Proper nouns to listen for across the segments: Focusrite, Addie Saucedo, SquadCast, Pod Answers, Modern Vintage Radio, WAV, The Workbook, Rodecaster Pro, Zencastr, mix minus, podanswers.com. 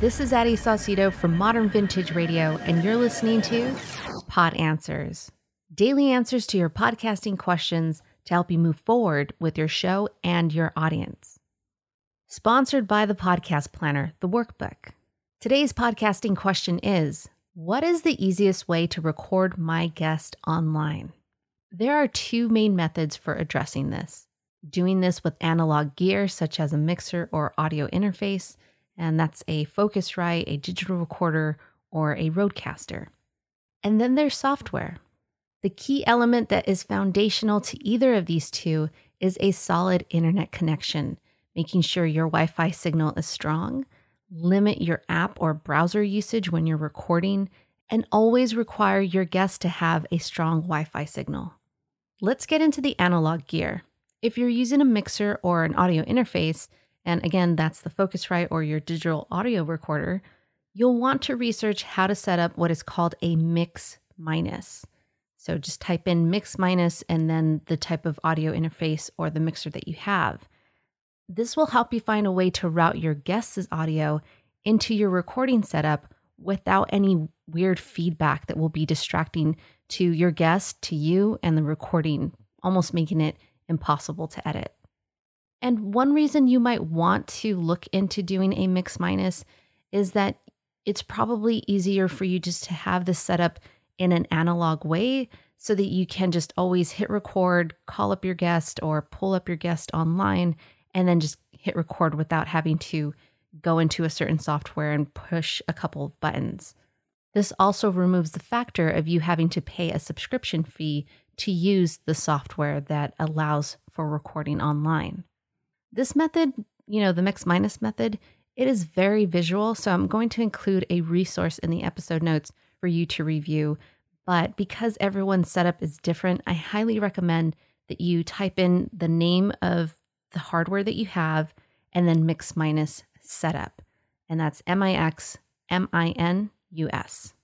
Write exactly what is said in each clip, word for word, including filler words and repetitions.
This is Addie Saucedo from Modern Vintage Radio, and you're listening to Pod Answers. Daily answers to your podcasting questions to help you move forward with your show and your audience. Sponsored by the podcast planner, The Workbook. Today's podcasting question is, what is the easiest way to record my guest online? There are two main methods for addressing this. Doing this with analog gear, such as a mixer or audio interface, and that's a Focusrite, a digital recorder, or a Rodecaster. And then there's software. The key element that is foundational to either of these two is a solid internet connection, making sure your Wi-Fi signal is strong, limit your app or browser usage when you're recording, and always require your guest to have a strong Wi-Fi signal. Let's get into the analog gear. If you're using a mixer or an audio interface, and again, that's the Focusrite or your digital audio recorder, you'll want to research how to set up what is called a mix minus. So just type in mix minus and then the type of audio interface or the mixer that you have. This will help you find a way to route your guest's audio into your recording setup without any weird feedback that will be distracting to your guest, to you, and the recording, almost making it impossible to edit. And one reason you might want to look into doing a mix minus is that it's probably easier for you just to have this set up in an analog way so that you can just always hit record, call up your guest or pull up your guest online, and then just hit record without having to go into a certain software and push a couple of buttons. This also removes the factor of you having to pay a subscription fee to use the software that allows for recording online. This method, you know, the mix minus method, it is very visual, so I'm going to include a resource in the episode notes for you to review. But because everyone's setup is different, I highly recommend that you type in the name of the hardware that you have and then mix minus setup. And that's M I X M I N U S.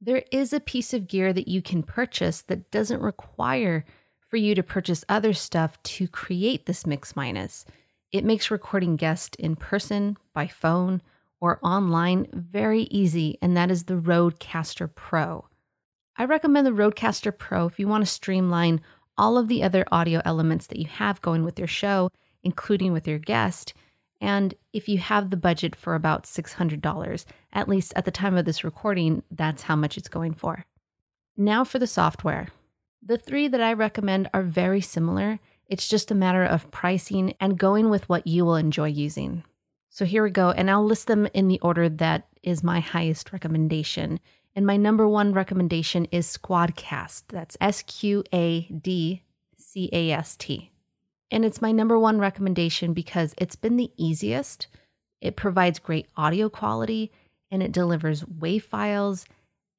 There is a piece of gear that you can purchase that doesn't require for you to purchase other stuff to create this mix minus. It makes recording guests in person, by phone, or online very easy, and that is the Rodecaster Pro. I recommend the Rodecaster Pro if you want to streamline all of the other audio elements that you have going with your show, including with your guest, and if you have the budget for about six hundred dollars, at least at the time of this recording, that's how much it's going for. Now for the software. The three that I recommend are very similar. It's just a matter of pricing and going with what you will enjoy using. So here we go, and I'll list them in the order that is my highest recommendation. And my number one recommendation is SquadCast. That's S Q A D C A S T. And it's my number one recommendation because it's been the easiest. It provides great audio quality, and it delivers WAV files.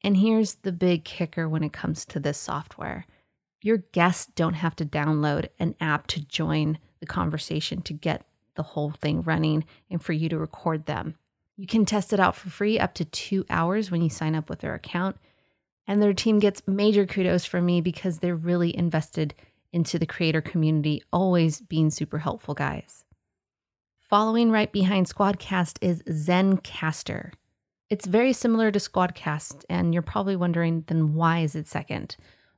And here's the big kicker when it comes to this software. Your guests don't have to download an app to join the conversation to get the whole thing running and for you to record them. You can test it out for free up to two hours when you sign up with their account. And their team gets major kudos from me because they're really invested into the creator community, always being super helpful, guys. Following right behind SquadCast is Zencastr. It's very similar to SquadCast, and you're probably wondering, then why is it second?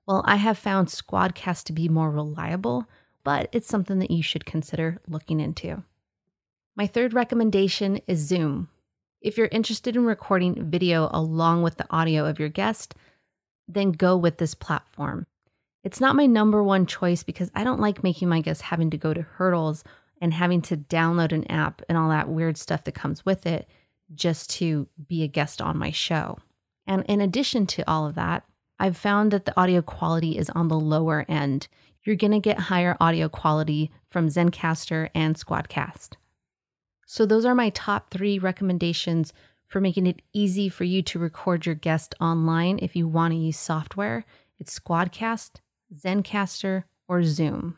Well, I have found SquadCast to be more reliable, but it's something that you should consider looking into. My third recommendation is Zoom. If you're interested in recording video along with the audio of your guest, then go with this platform. It's not my number one choice because I don't like making my guests having to go to hurdles and having to download an app and all that weird stuff that comes with it just to be a guest on my show. And in addition to all of that, I've found that the audio quality is on the lower end. You're going to get higher audio quality from Zencastr and SquadCast. So those are my top three recommendations for making it easy for you to record your guest online if you want to use software. It's SquadCast, Zencastr, or Zoom.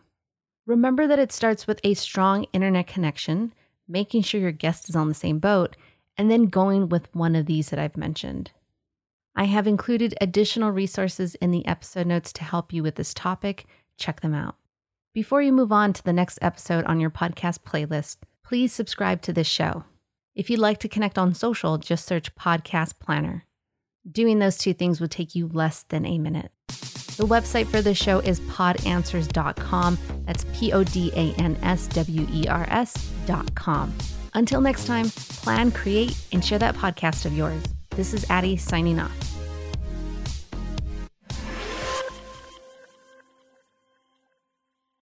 Remember that it starts with a strong internet connection, making sure your guest is on the same boat, and then going with one of these that I've mentioned. I have included additional resources in the episode notes to help you with this topic. Check them out. Before you move on to the next episode on your podcast playlist, please subscribe to this show. If you'd like to connect on social, just search Podcast Planner. Doing those two things will take you less than a minute. The website for the show is pod answers dot com. That's P O D A N S W E R S dot com. Until next time, plan, create, and share that podcast of yours. This is Addie signing off.